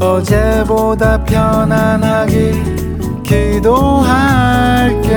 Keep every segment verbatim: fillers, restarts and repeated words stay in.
어제보다 편안하길 기도할게.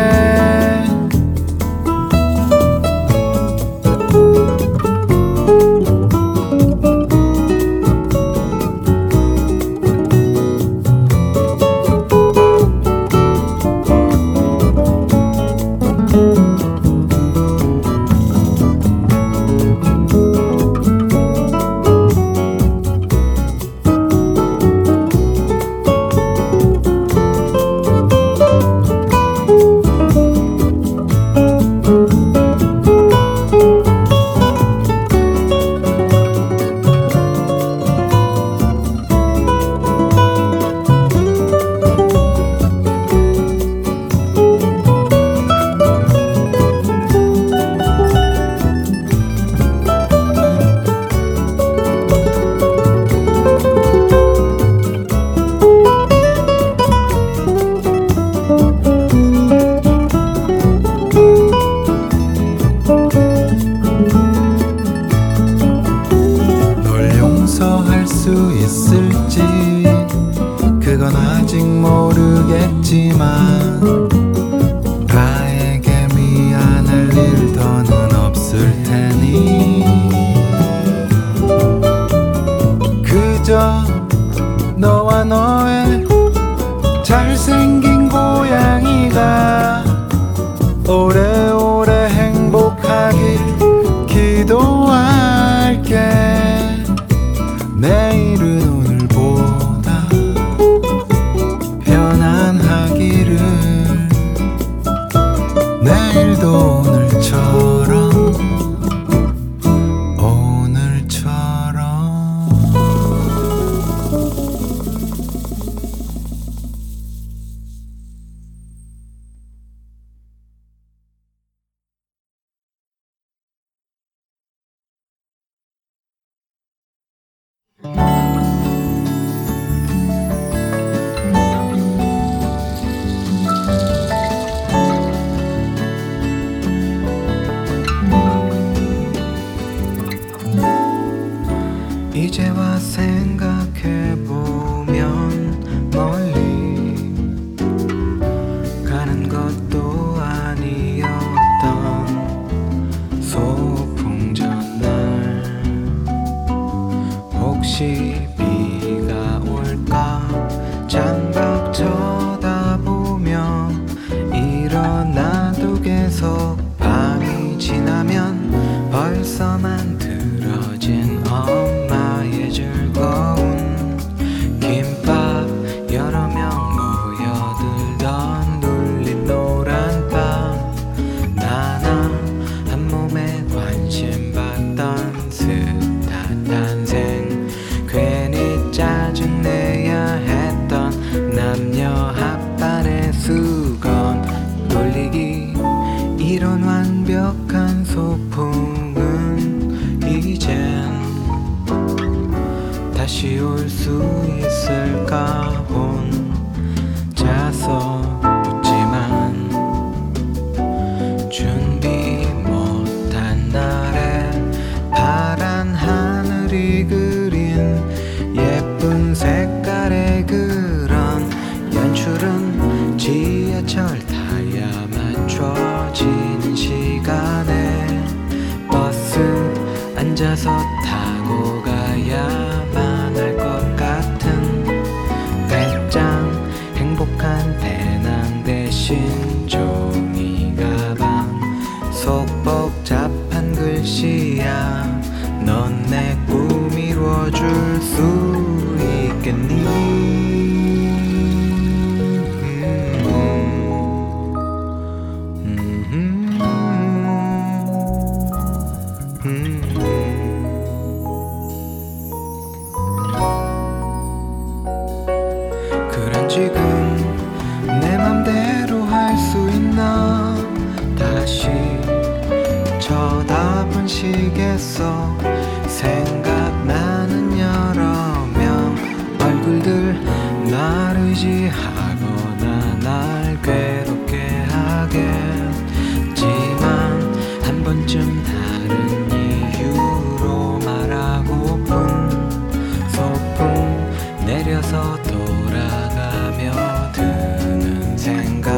돌아서 돌아가며 드는 생각,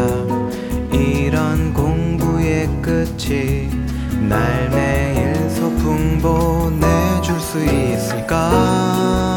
이런 공부의 끝이 날 매일 소풍 보내줄 수 있을까?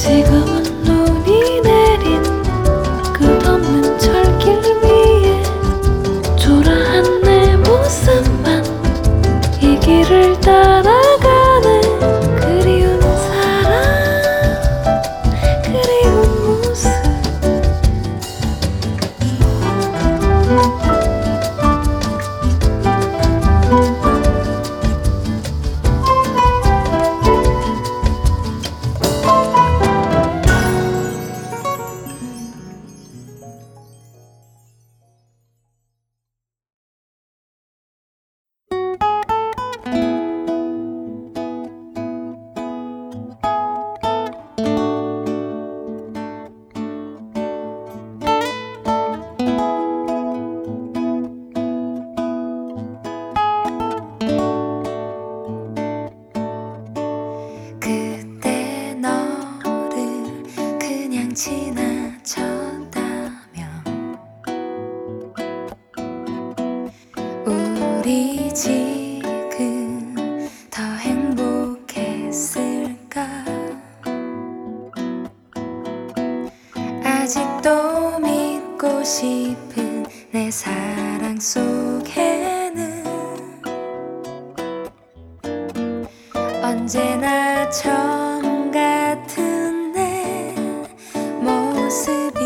지금은 누 우리 지금 더 행복했을까? 아직도 믿고 싶은 내 사랑 속에는 언제나 처음 같은 내 모습이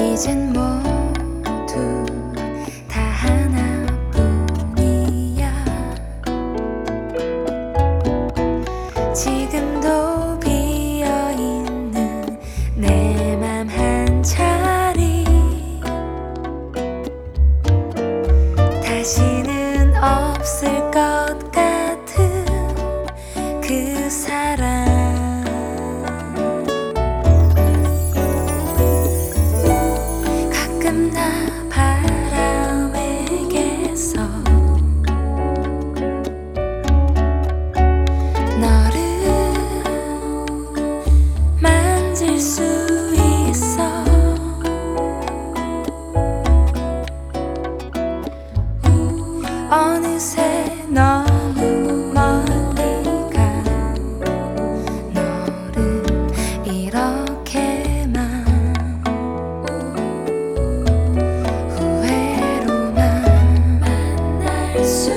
이젠 모두 다 하나뿐이야. 지금도 비어있는 내 맘 한 자리, 다시는 없을 것 같은 그 사랑. 어느새 너무 멀리 가. 너를 이렇게만 후회로만 만날 수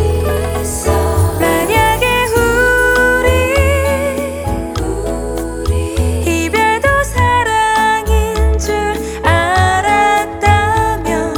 있어. 만약에 우리, 우리 이별도 사랑인 줄 알았다면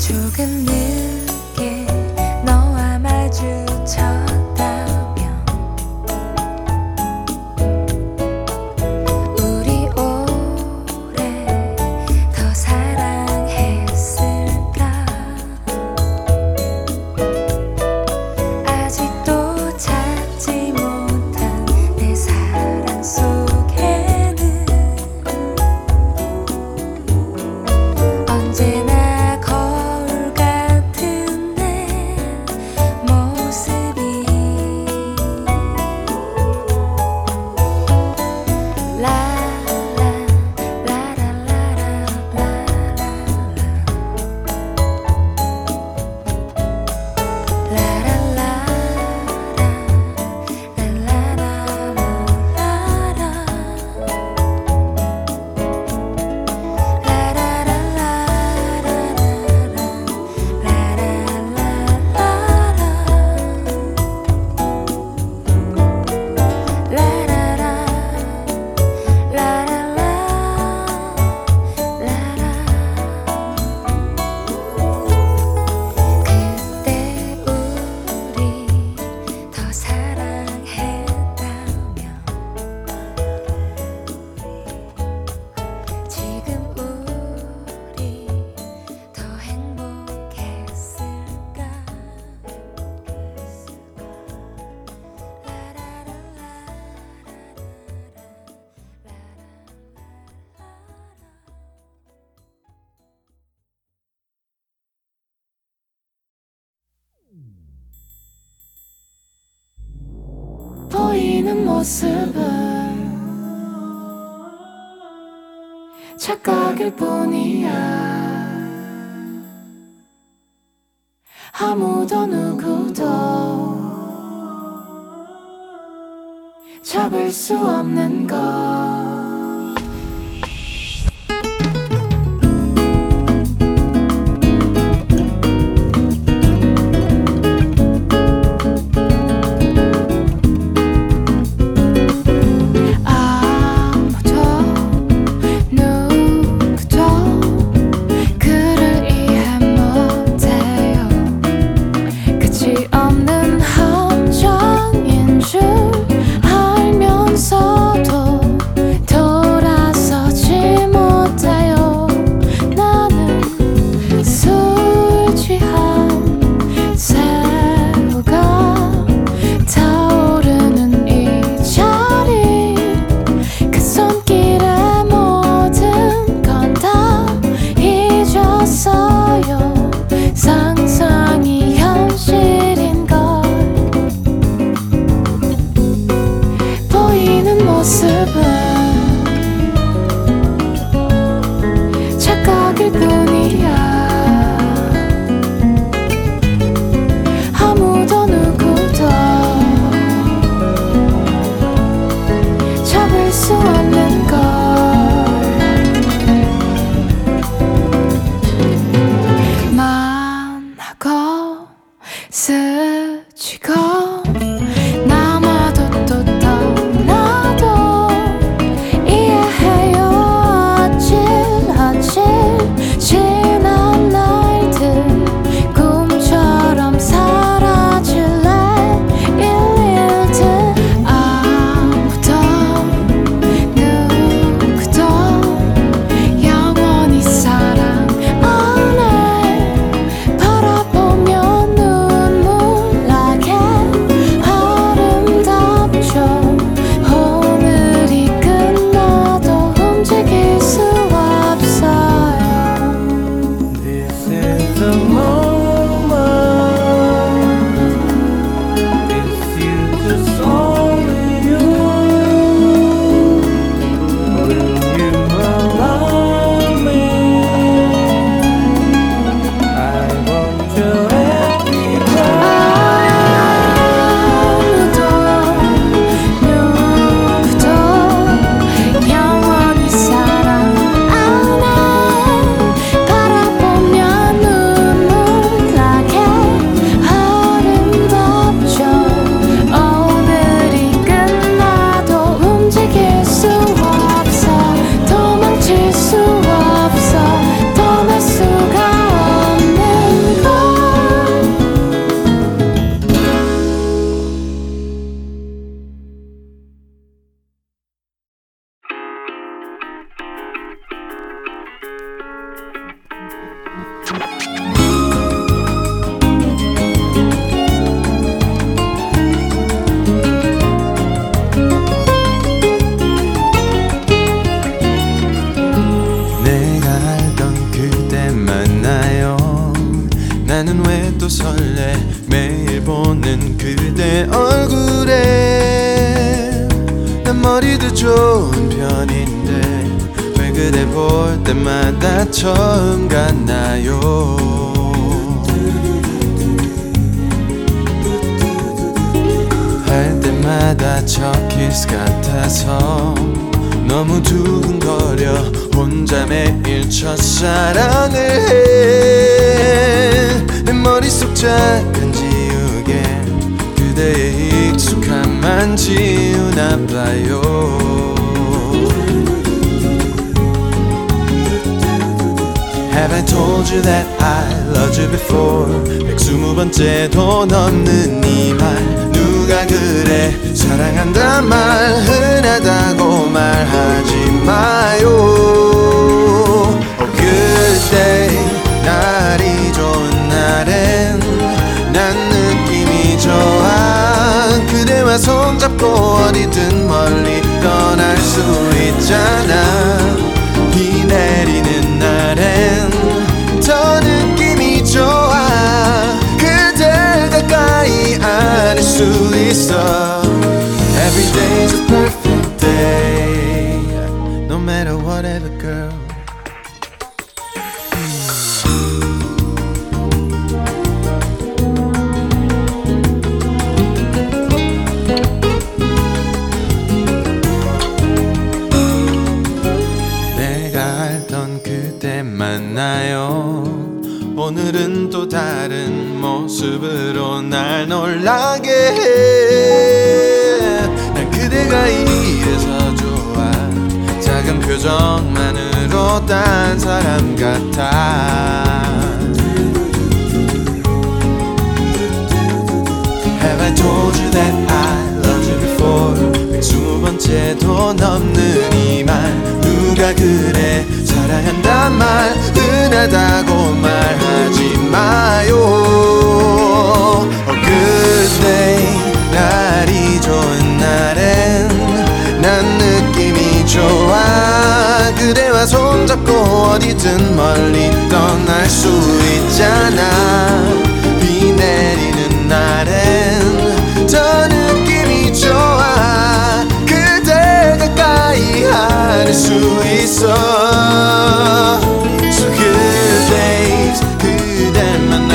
조금 늦게 너와 마주쳤다면 우리 오래 더 사랑했을까? 아직도 찾지 못한 내 사랑 속에는 언제나 보이는 모습은 착각일 뿐이야. 아무도 누구도 잡을 수 없는 것. 나는 왜 또 설레 매일 보는 그대 얼굴에 난 머리도 좋은 편인데 왜 그대 볼 때마다 처음 같나요? 할 때마다 첫 키스 같아서 너무 두근거려 혼자 매일 첫사랑을 해 내 머릿속 작은 지우개 그대의 익숙함만 지우나 봐요. Have I told you that I loved you before? 백스무 번째도 넘는 이 말 누가 그래 사랑한다 말 흔하다고 말하지 마요. Oh good day 날이 좋은 날엔 난 느낌이 좋아 그대와 손잡고 어디든 멀리 떠날 수 있잖아 비 내리는 날엔 더 느낌이 좋아 그댈 가까이 안을 수 있어. Every day's a perfect day no matter whatever girl. 내가 알던 그대 만나요 오늘은 또 다른 모습으로 날 놀라게 해 난 그대가 이래서 좋아 작은 표정만으로 딴 사람 같아. Have I told you that I loved you before? 백스무 번째도 넘는 이 말 누가 그래 사랑한단 말 흔하다고 말하지 마요. Oh good day 날이 좋은 날엔 난 느낌이 좋아 그대와 손잡고 어디든 멀리 떠날 수 있잖아 비 내리는 날엔 더 느낌이 좋아 그댈 가까이 안을 수 있어. So good days 그대만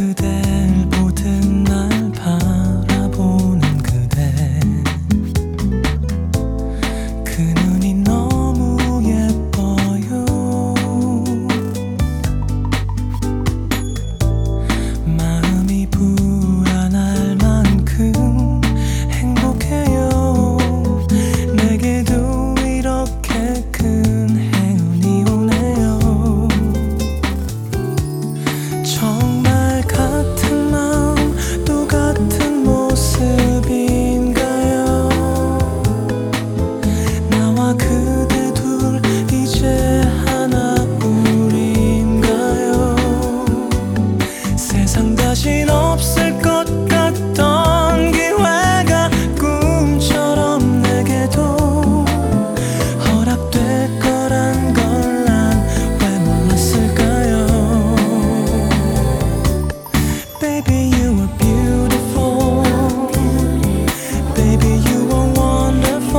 그댈 보든 날 바라보는 그대 그 눈이 너무 예뻐요. 마음이 불안할 만큼 행복해요. 내게도 이렇게 큰 행운이 오네요. 정말 같은 마음 또 같은 모습인가요? 나와 그대 둘 이제 하나 우린가요? 세상 다신 없을 것 같던 기회가 꿈처럼 내게도 허락될 거란 걸 난 왜 몰랐을까요? Baby, you were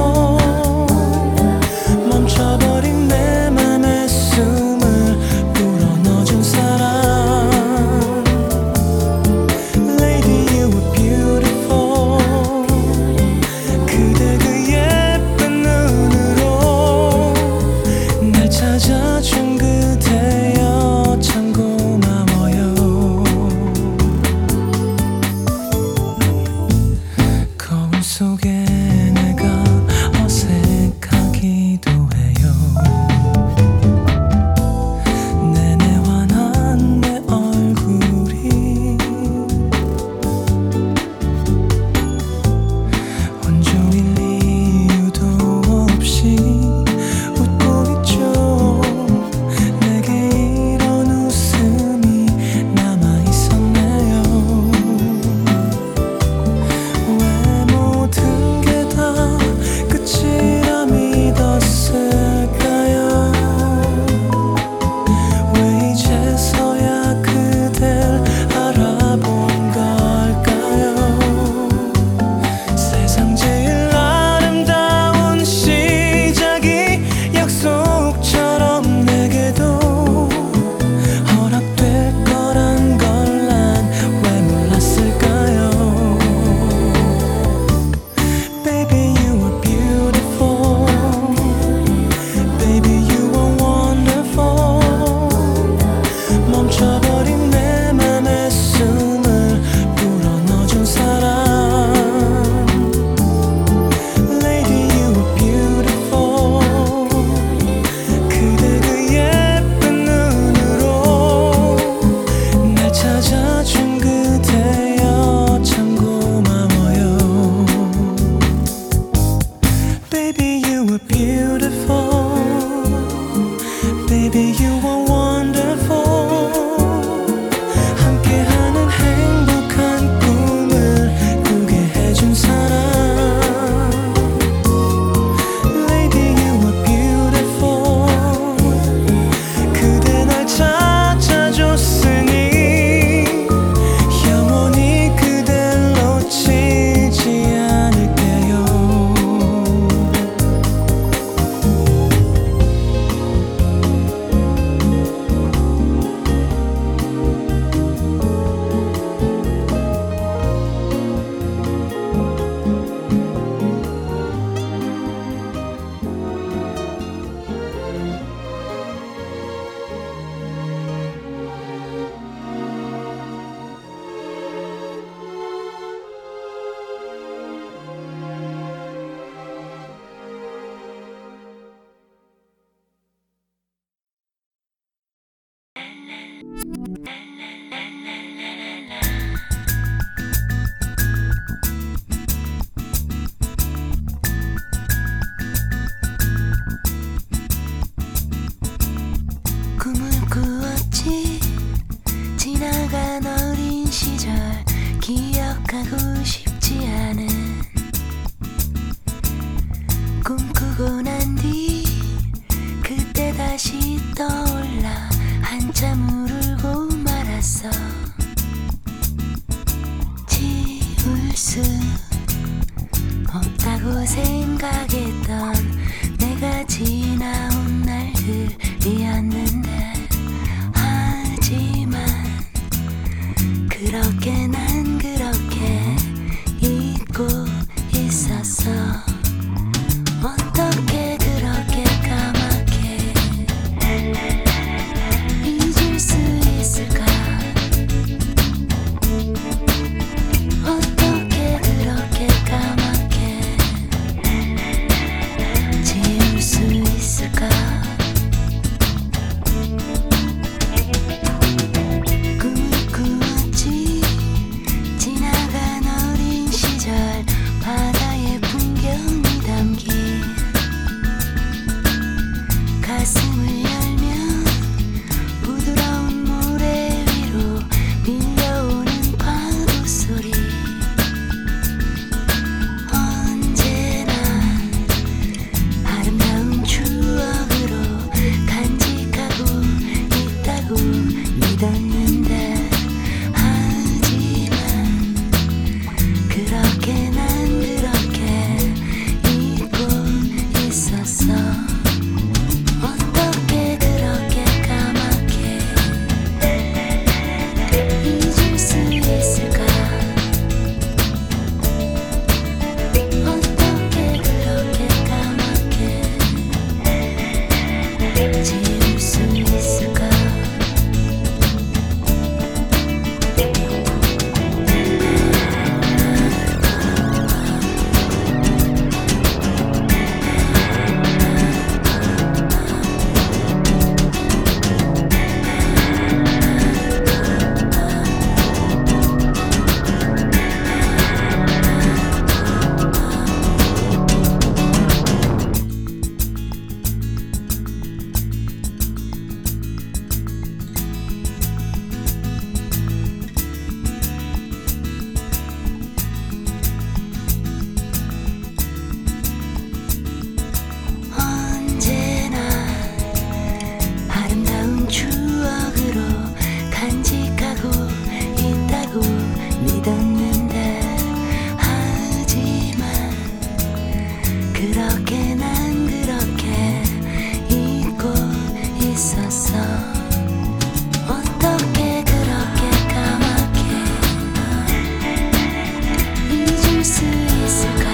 beautiful. Baby, you were wonderful. 멈춰버린 내 맘에 숨을 불어넣어준 사람. Lady, you were beautiful. 그대 그 예쁜 눈으로 날 찾아준 그대여 참 고마워요. 거울 속에 내가 어색하기도 해요. 내내 환한 내 얼굴이 온종일 이유도 없이 웃고 있죠. 내게 이런 웃음이 남아있었네요. 왜 모든 게 다 끝이라 믿었을까요? 왜 이제서야 그댈 알아본 걸까요? 세상 제일 아름다운 시작이 약속처럼 내게도 허락될 거란 걸 난 왜 몰랐을까요? Baby, you were beautiful. Baby, you were wonderful. 멈춰버린 내 맘에 숨을 불어넣어준 사람. Lady, you were beautiful. 그대 그 예쁜 눈으로 날 찾아준 그대여 참 고마워요. Baby, you were beautiful. Baby, you were wonderful. 함께하는 행복한 꿈을 꾸게 해준 사람. Lady, you were beautiful. 그대 날 찾아줬으니 영원히 그댈 놓치지 않을게요. 꿈을 꾸었지. 지나간 어린 시절 기억하고 싶지 않은 꿈꾸고 난 뒤 그때 다시 떠올라 한참 울고 말았어. 지울 수 없다고 생각했던 내가 지나온 날들이었는데 하지만 그 믿었는데 하지만 그렇게 난 그렇게 잊고 있었어. 어떻게 그렇게 까맣게 잊을 수 있을까? 어떻게 그렇게 까맣게 지울 수 있을까? 믿었는데 하지만 그렇게 난 그렇게 잊고 있었어. 어떻게 그렇게 까맣게 잊을 수 있을까?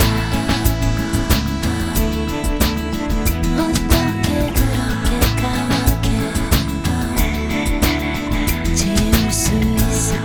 어떻게 그렇게 까맣게 지울 수 있을까?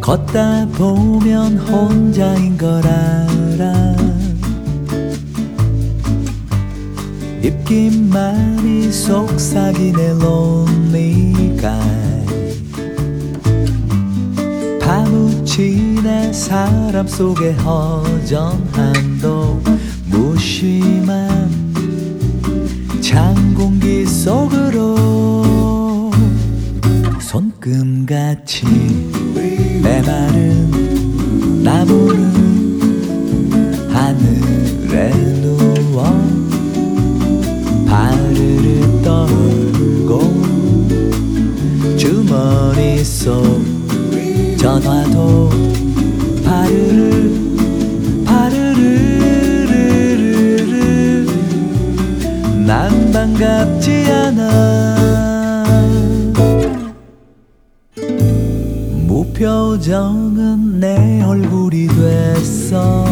걷다 보면 혼자인 걸 알아. 입김만이 속삭이네 lonely guy. 파묻히네 사람 속의 허전함도 무심한 찬 공기 속으로 손금같이 내 발은 나무는 하늘에 누워 발을 떨고 주머니 속 전화도 파르르 파르르르르르 난 반갑지 않아. 표정은 내 얼굴이 됐어.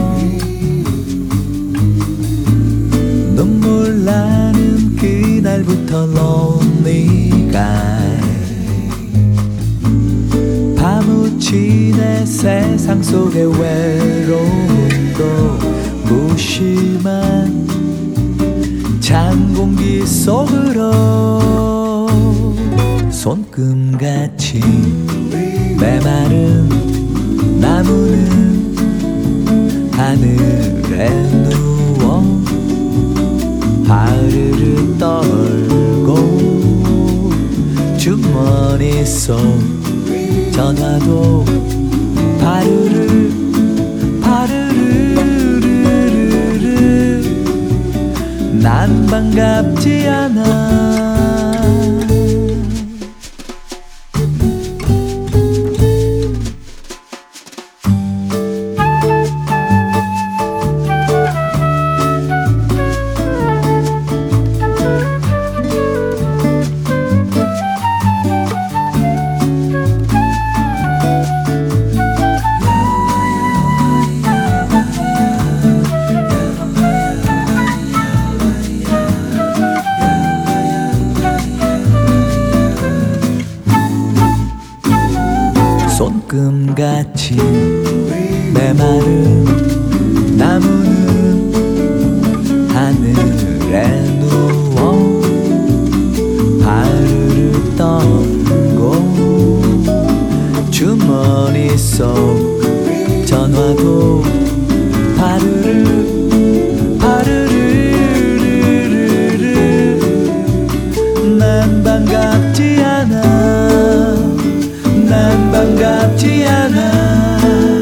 눈물 나는 그날부터 lonely guy. 파묻히네 세상 속의 외로움도 무심한 찬 공기 속으로 손금같이 내 말은 나무는 하늘에 누워 하루를 떨고 주머니 속 전화도 파르르 파르르르르르 난 반갑지 않아. 손금같이 내 마른 나무는 하늘에 누워 발을 던고 주머니 속 전화도 파르르 파르르르르르 난 반갑지 않아. 난 반갑지 않아.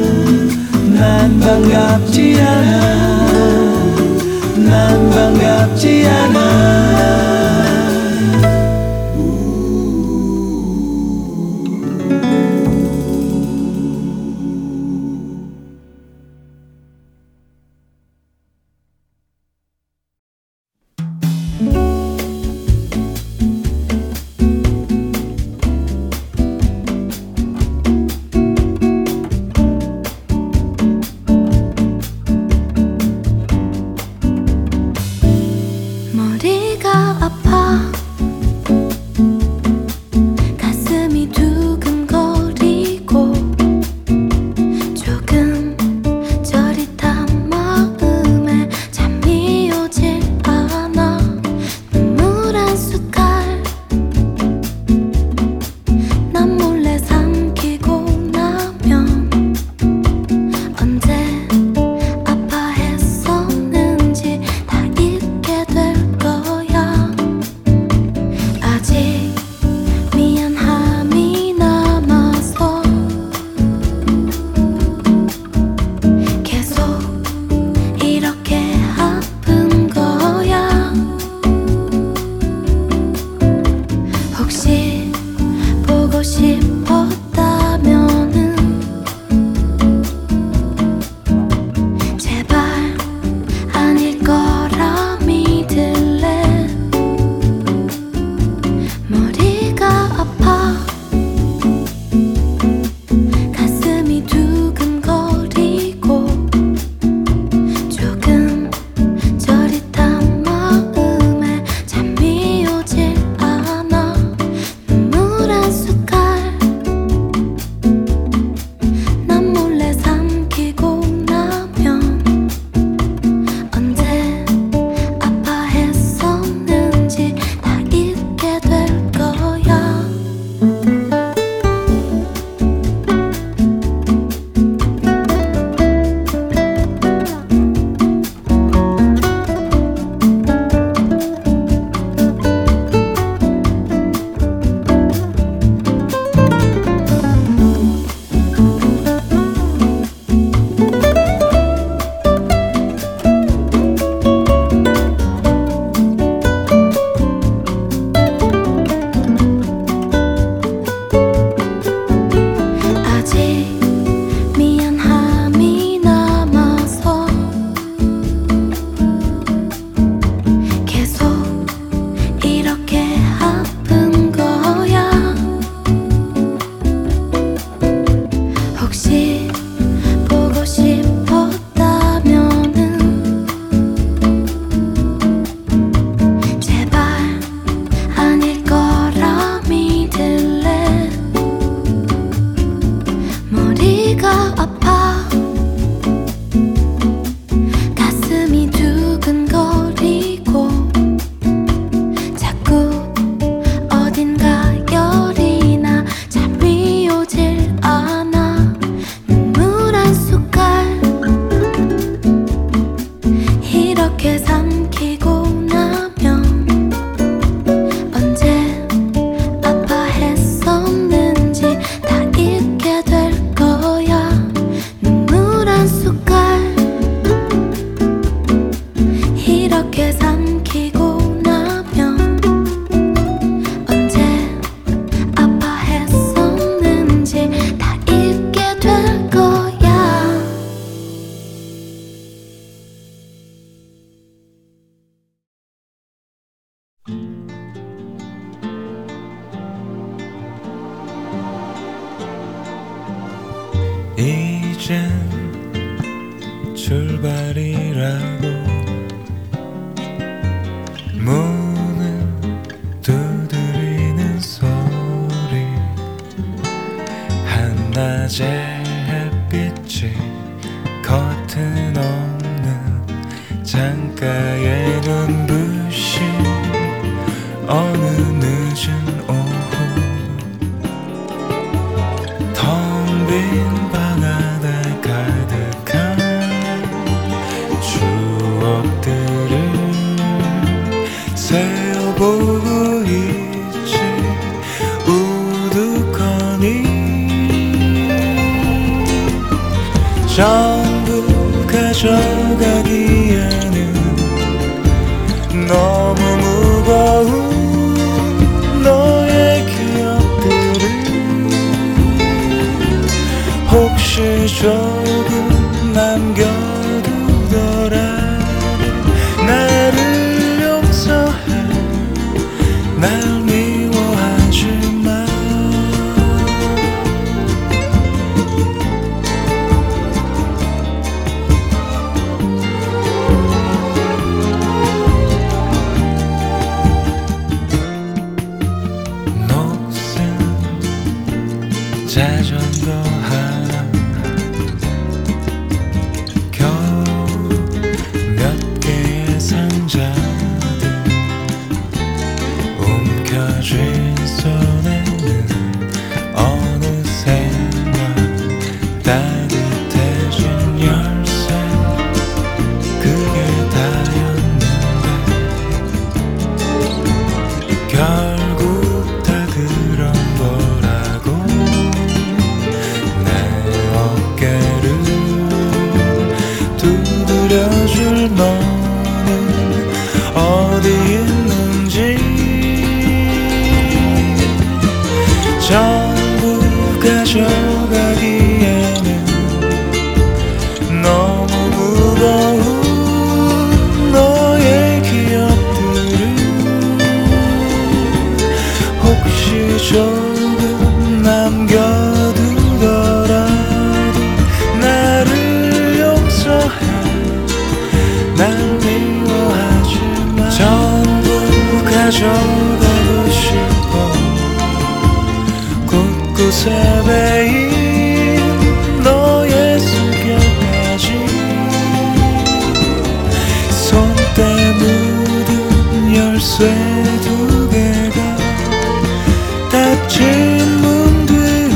이젠 출발이라고 문을 두드리는 소리 한낮의 햇빛이 커튼 없는 창가에 눈부신 어느 늦은 오후 텅 빈 바다에 가득한 추억들을 세어보고 있지 우두커니 전부 가져가기에는 너무 무거운 너의 기억들을 혹시 조금 남겨두더라 나를 용서해 날 미워하지마 녹슨 자전거 하나 겨우 몇 개의 상자들 움켜쥔 손에는 어느샌가 따뜻해진 열쇠 그게 다였는데 결국 다 그런 거라고 내 어깨를 두드려줄 너는 어디 있는지 전부 가져가기에는 너무 무거운 너의 기억들을 혹시 조금 남겨두더라도 나를 용서해 날 미워하지마 전부 가져가고 싶어 곳곳에 배인 너의 숨겨까지 손때 묻은 열쇠 두 개가 닫힌 문 뒤로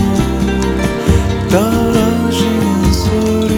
떨어지는 소리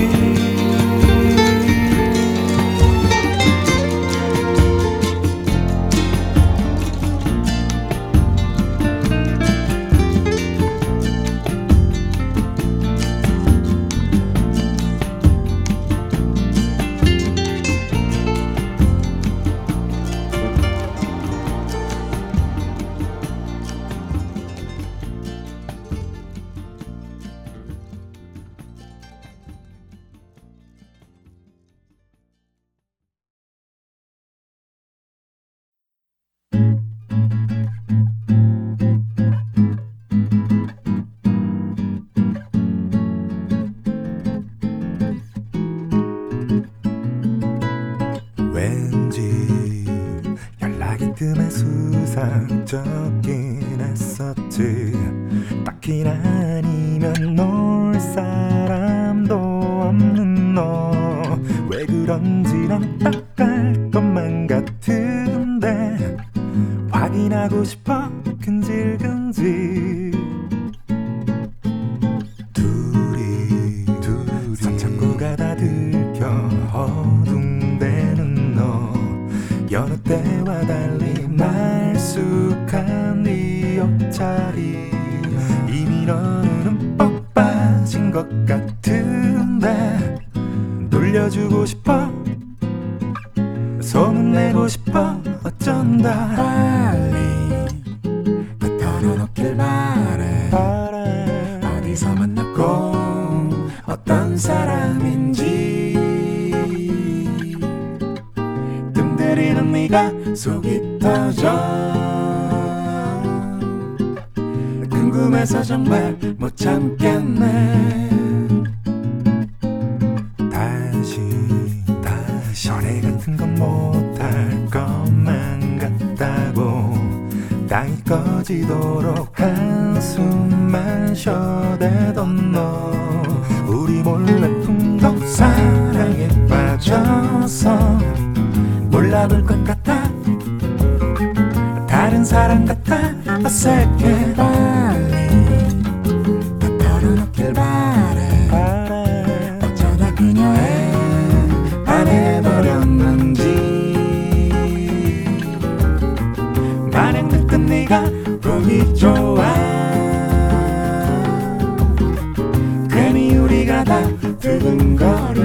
틈에 수상적긴 했었지 딱히 아니면 놀 사람도 없는 너 왜 그런지 난 딱 갈 것만 같은데 확인하고 싶어 근질근질 둘이 둘이 손잡고가 다 들켜 어둠대는 너 여느 때와 달리 말쑥한 네 옆자리 이미 너는 뻑 빠진 것 같은데 놀려주고 싶어 소문내고 싶어 어쩐다 빨리 다 털어놓길 바래, 바래. 어디서 만났고 어떤 사람인지 네가 속이 터져 궁금해서 정말 못 참겠네 나이 같은 건 못할 것만 같다고 땅이 꺼지도록 한숨만 쉬어대던 너 우리 몰래 풍덩 사랑에 빠져서 몰라볼 것 같아 다른 사람 같아 어색해 빨리 다 털어놓길 바래 어쩌다 그녀의 반해 버렸는지 만약 듣던 네가 보기 좋아 괜히 우리가 다 두근거려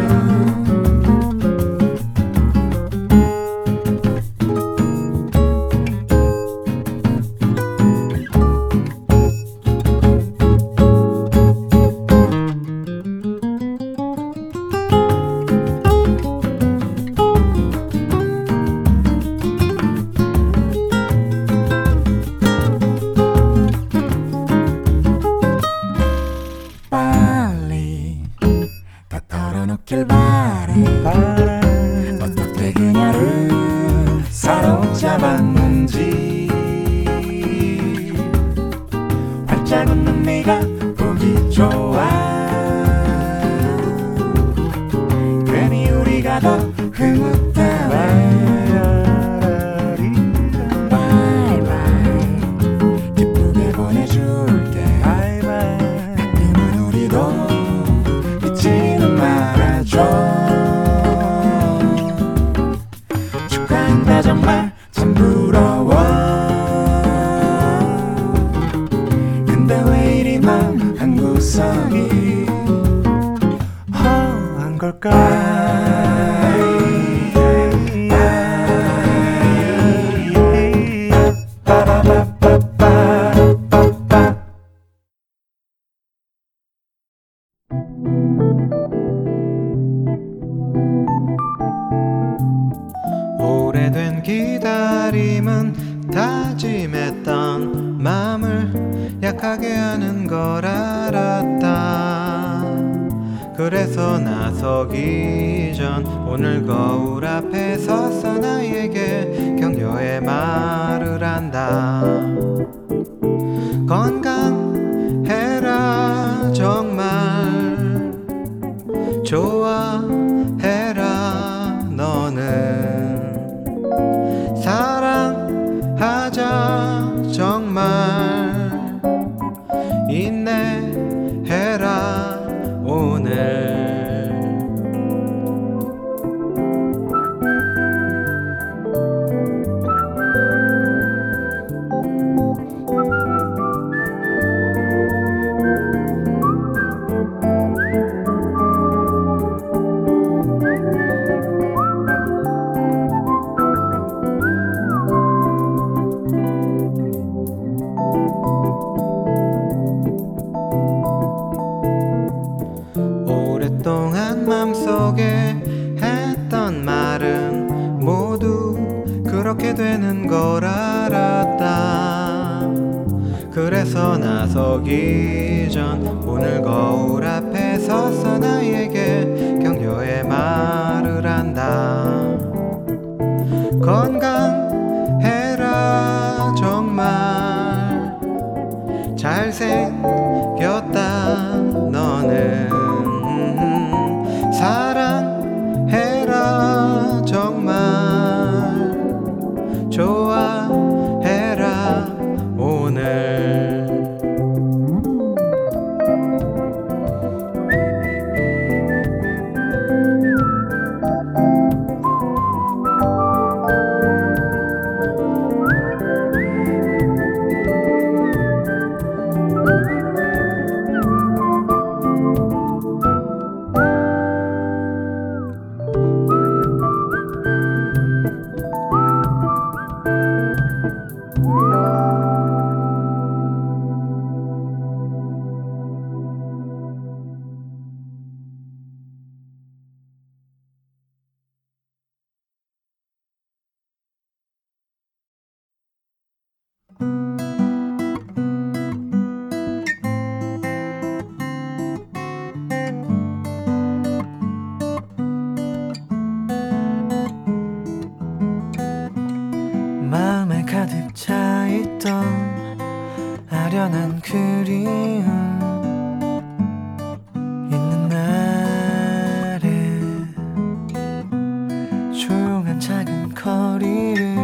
조용한 작은 거리를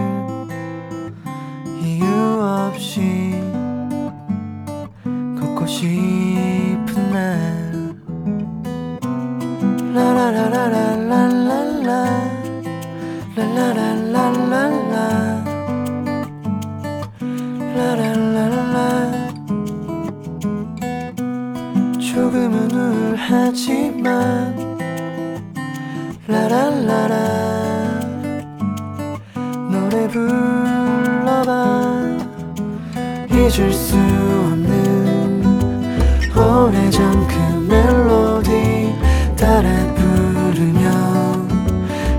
이유 없이 걷고 싶은 날 라라라라라라라 라라라라라라 라라라라 조금은 우울하지만 라라라라 노래 불러봐 잊을 수 없는 오래전 그 멜로디 따라 부르며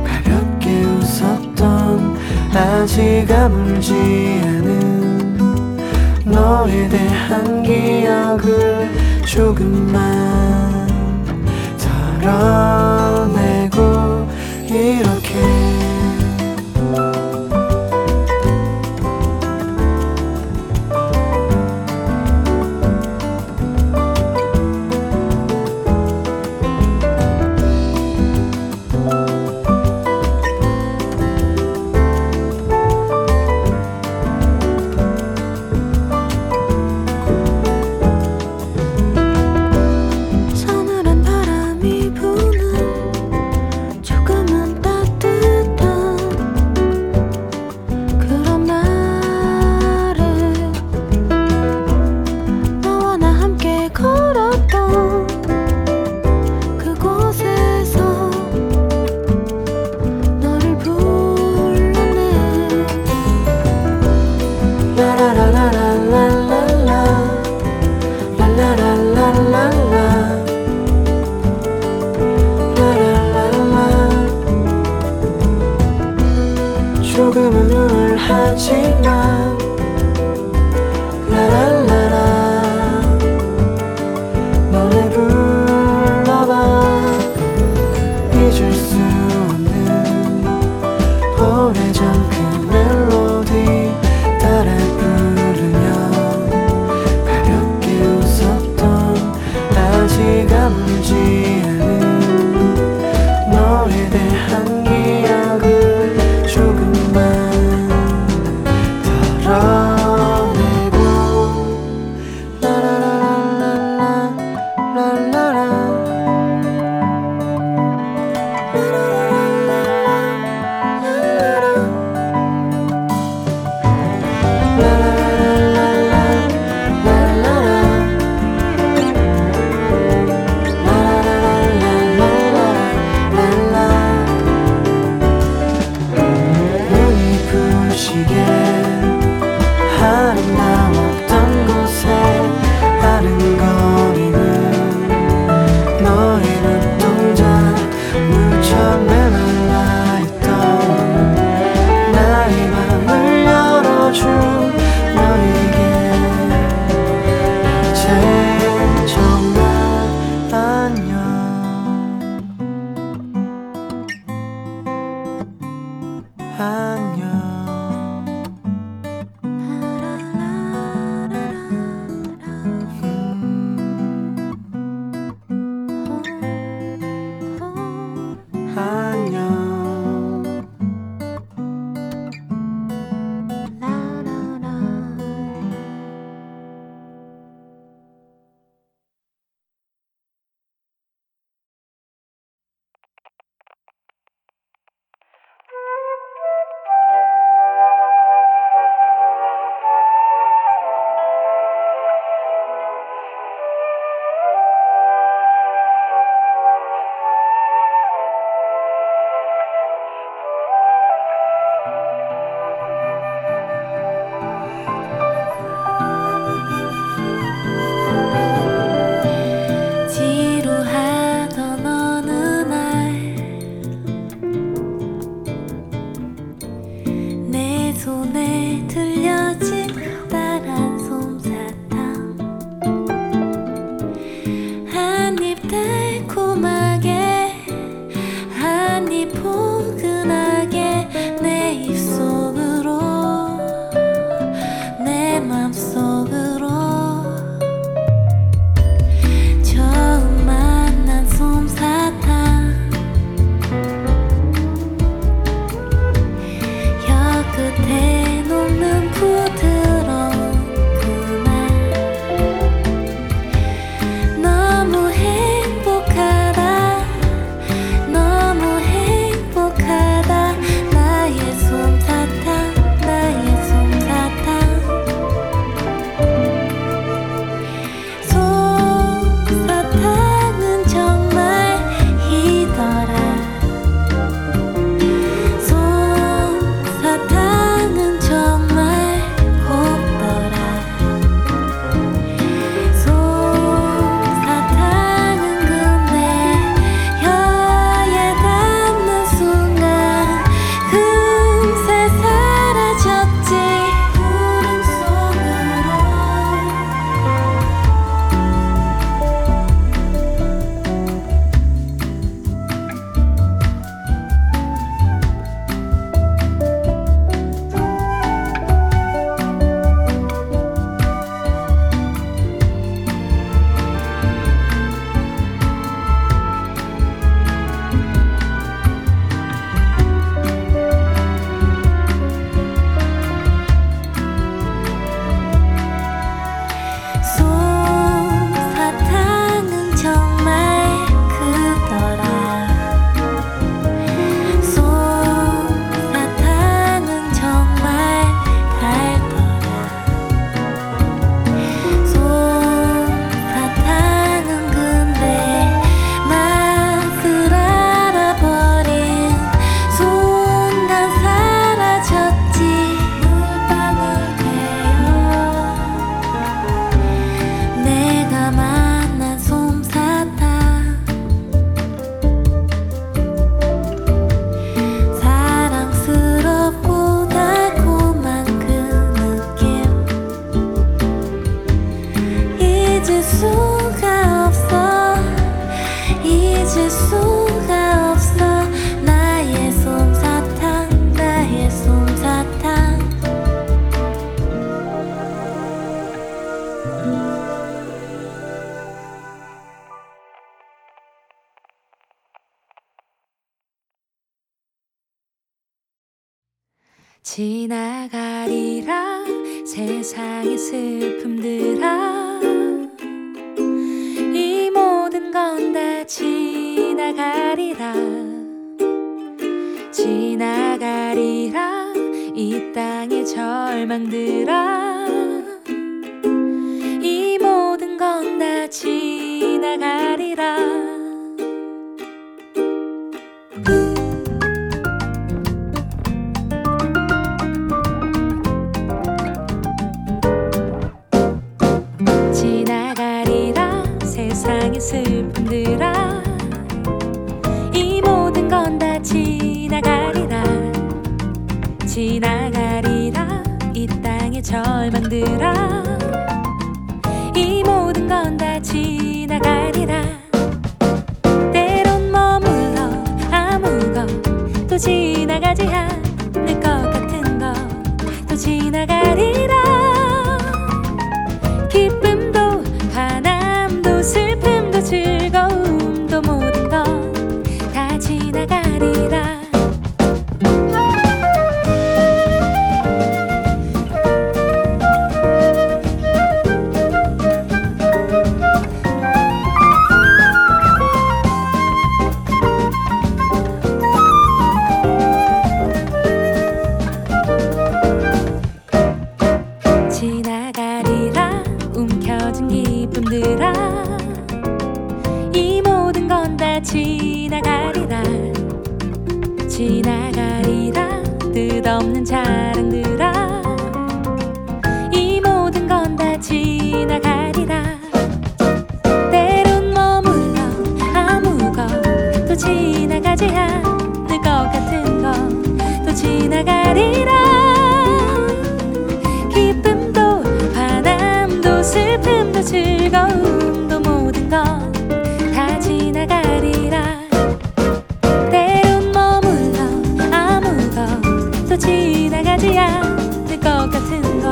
가볍게 웃었던 아직 아물지 않은 너에 대한 기억을 조금만 덜어내고 이렇게 지나가리라 세상의 슬픔들아 이 모든 건 다 지나가리라 지나가리라 이 땅의 절망들아 이 모든 건 다 지나가리라 슬픔들아 이 모든 건 다 지나가리라 지나가리라 이 땅의 절망들아 이 모든 건 다 지나가리라 때론 머물러 아무것도 지나가지 않을 것 같은 것도 지나가리라 기쁨도 바람도 슬픔 즐거움도 모든 건 다 지나가리라 지나가리라 움켜쥔 기쁨들아 지나가리라 지나가리라 뜻없는 자랑들아 이 모든 건 다 지나가리라 때론 머물러 아무것도 지나가지 않을 것 같은 것도 지나가리라 기쁨도 바람도 슬픔도 즐거움도 모든 건 다 지나가리라 지나가지 않을 것 같은 건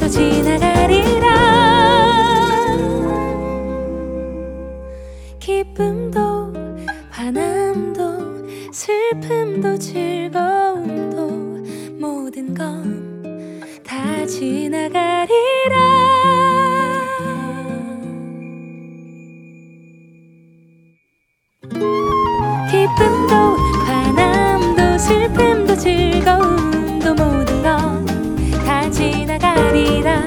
또 지나가리라 기쁨도 바람도 슬픔도 즐거움도 모든 건 다 지나가리라 기쁨도 바람도 슬픔도 즐거움 모든 건 다 지나가리라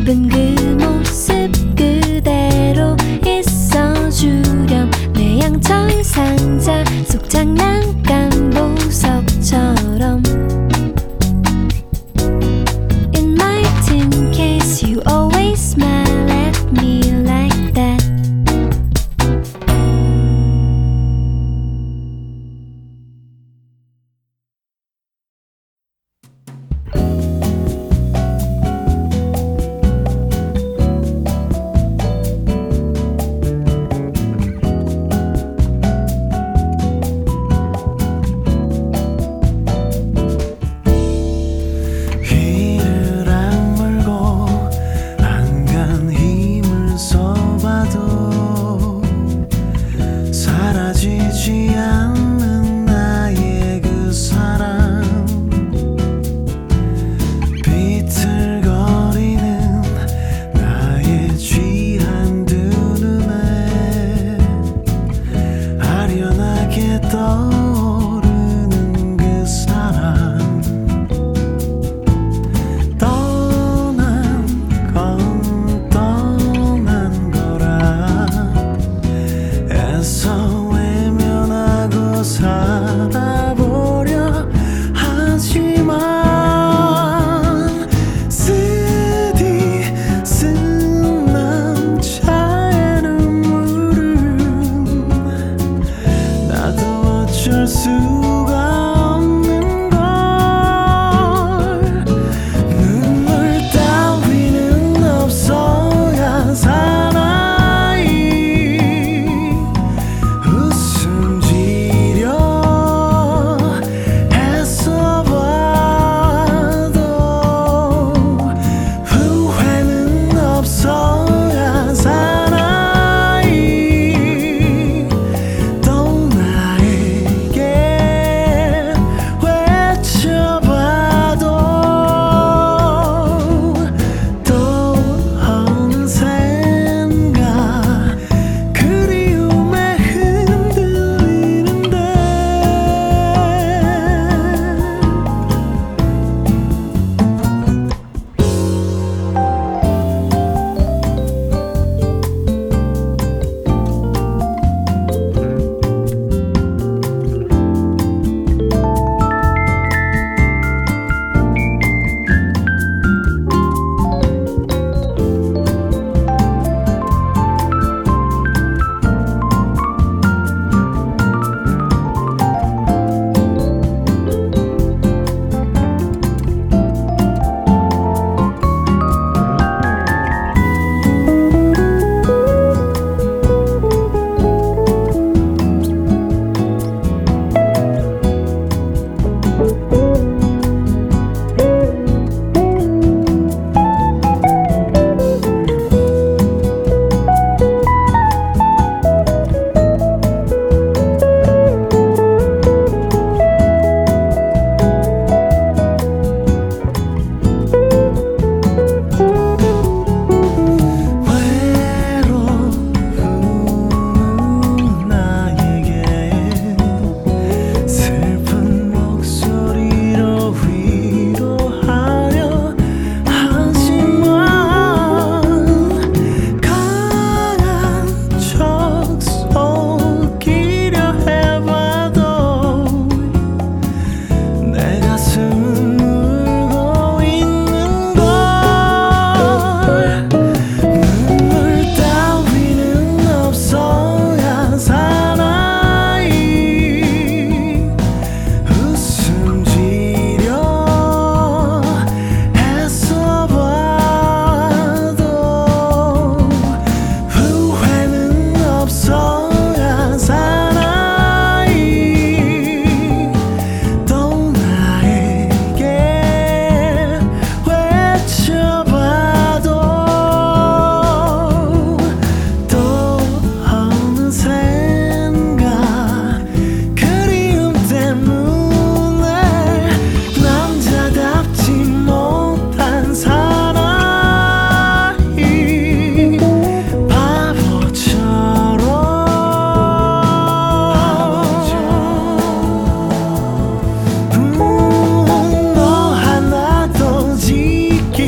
예쁜 그 모습 그대로 있어주렴. 내 양철 상자 속 장난감 보석처럼. In my tin case you always smile at me like that.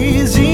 Easy.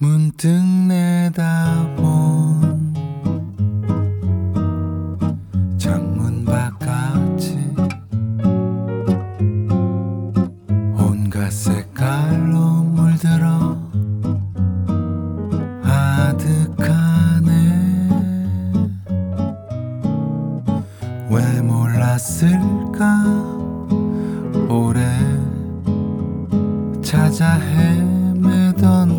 문득 내다본 창문 바깥이 온갖 색깔로 물들어 아득하네. 왜 몰랐을까 오래 찾아 헤매던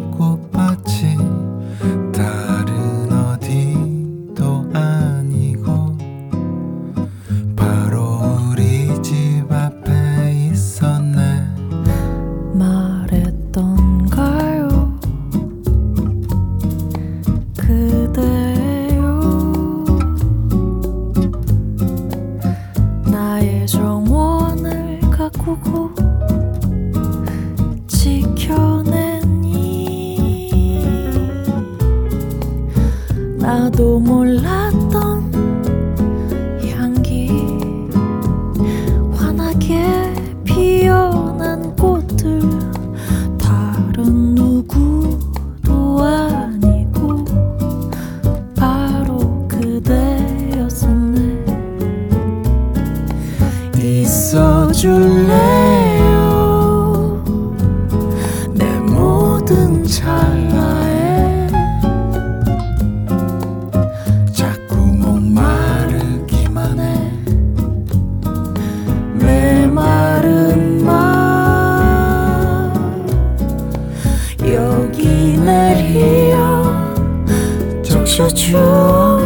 나도 몰랐던 멈춰 추억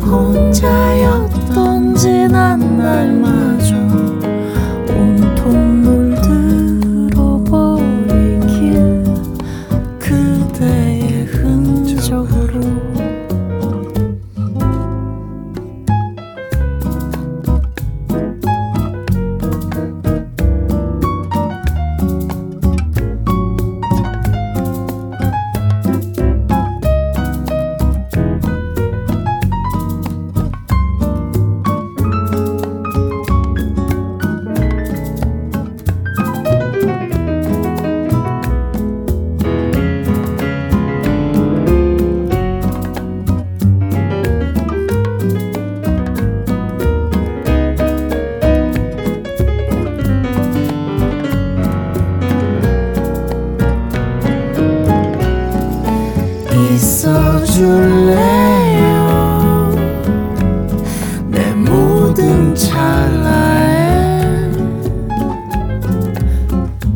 혼자였던지 난 날마저 온통 물들어버리길 그대의 흔적으로. 있어줄래요 내 모든 찰나에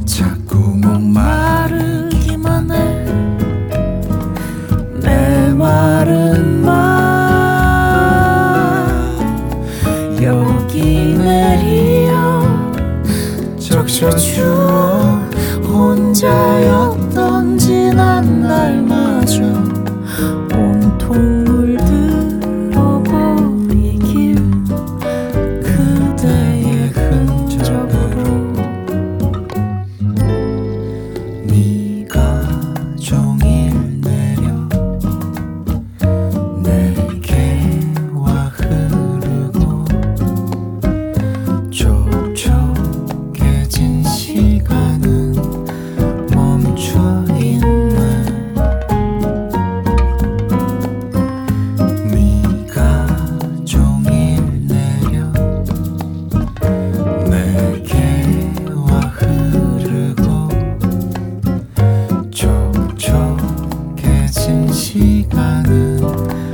자꾸 목마르기만 해 내 마른 맘 여기 내려 적셔 추억 혼자였던지 난 날마저 시간은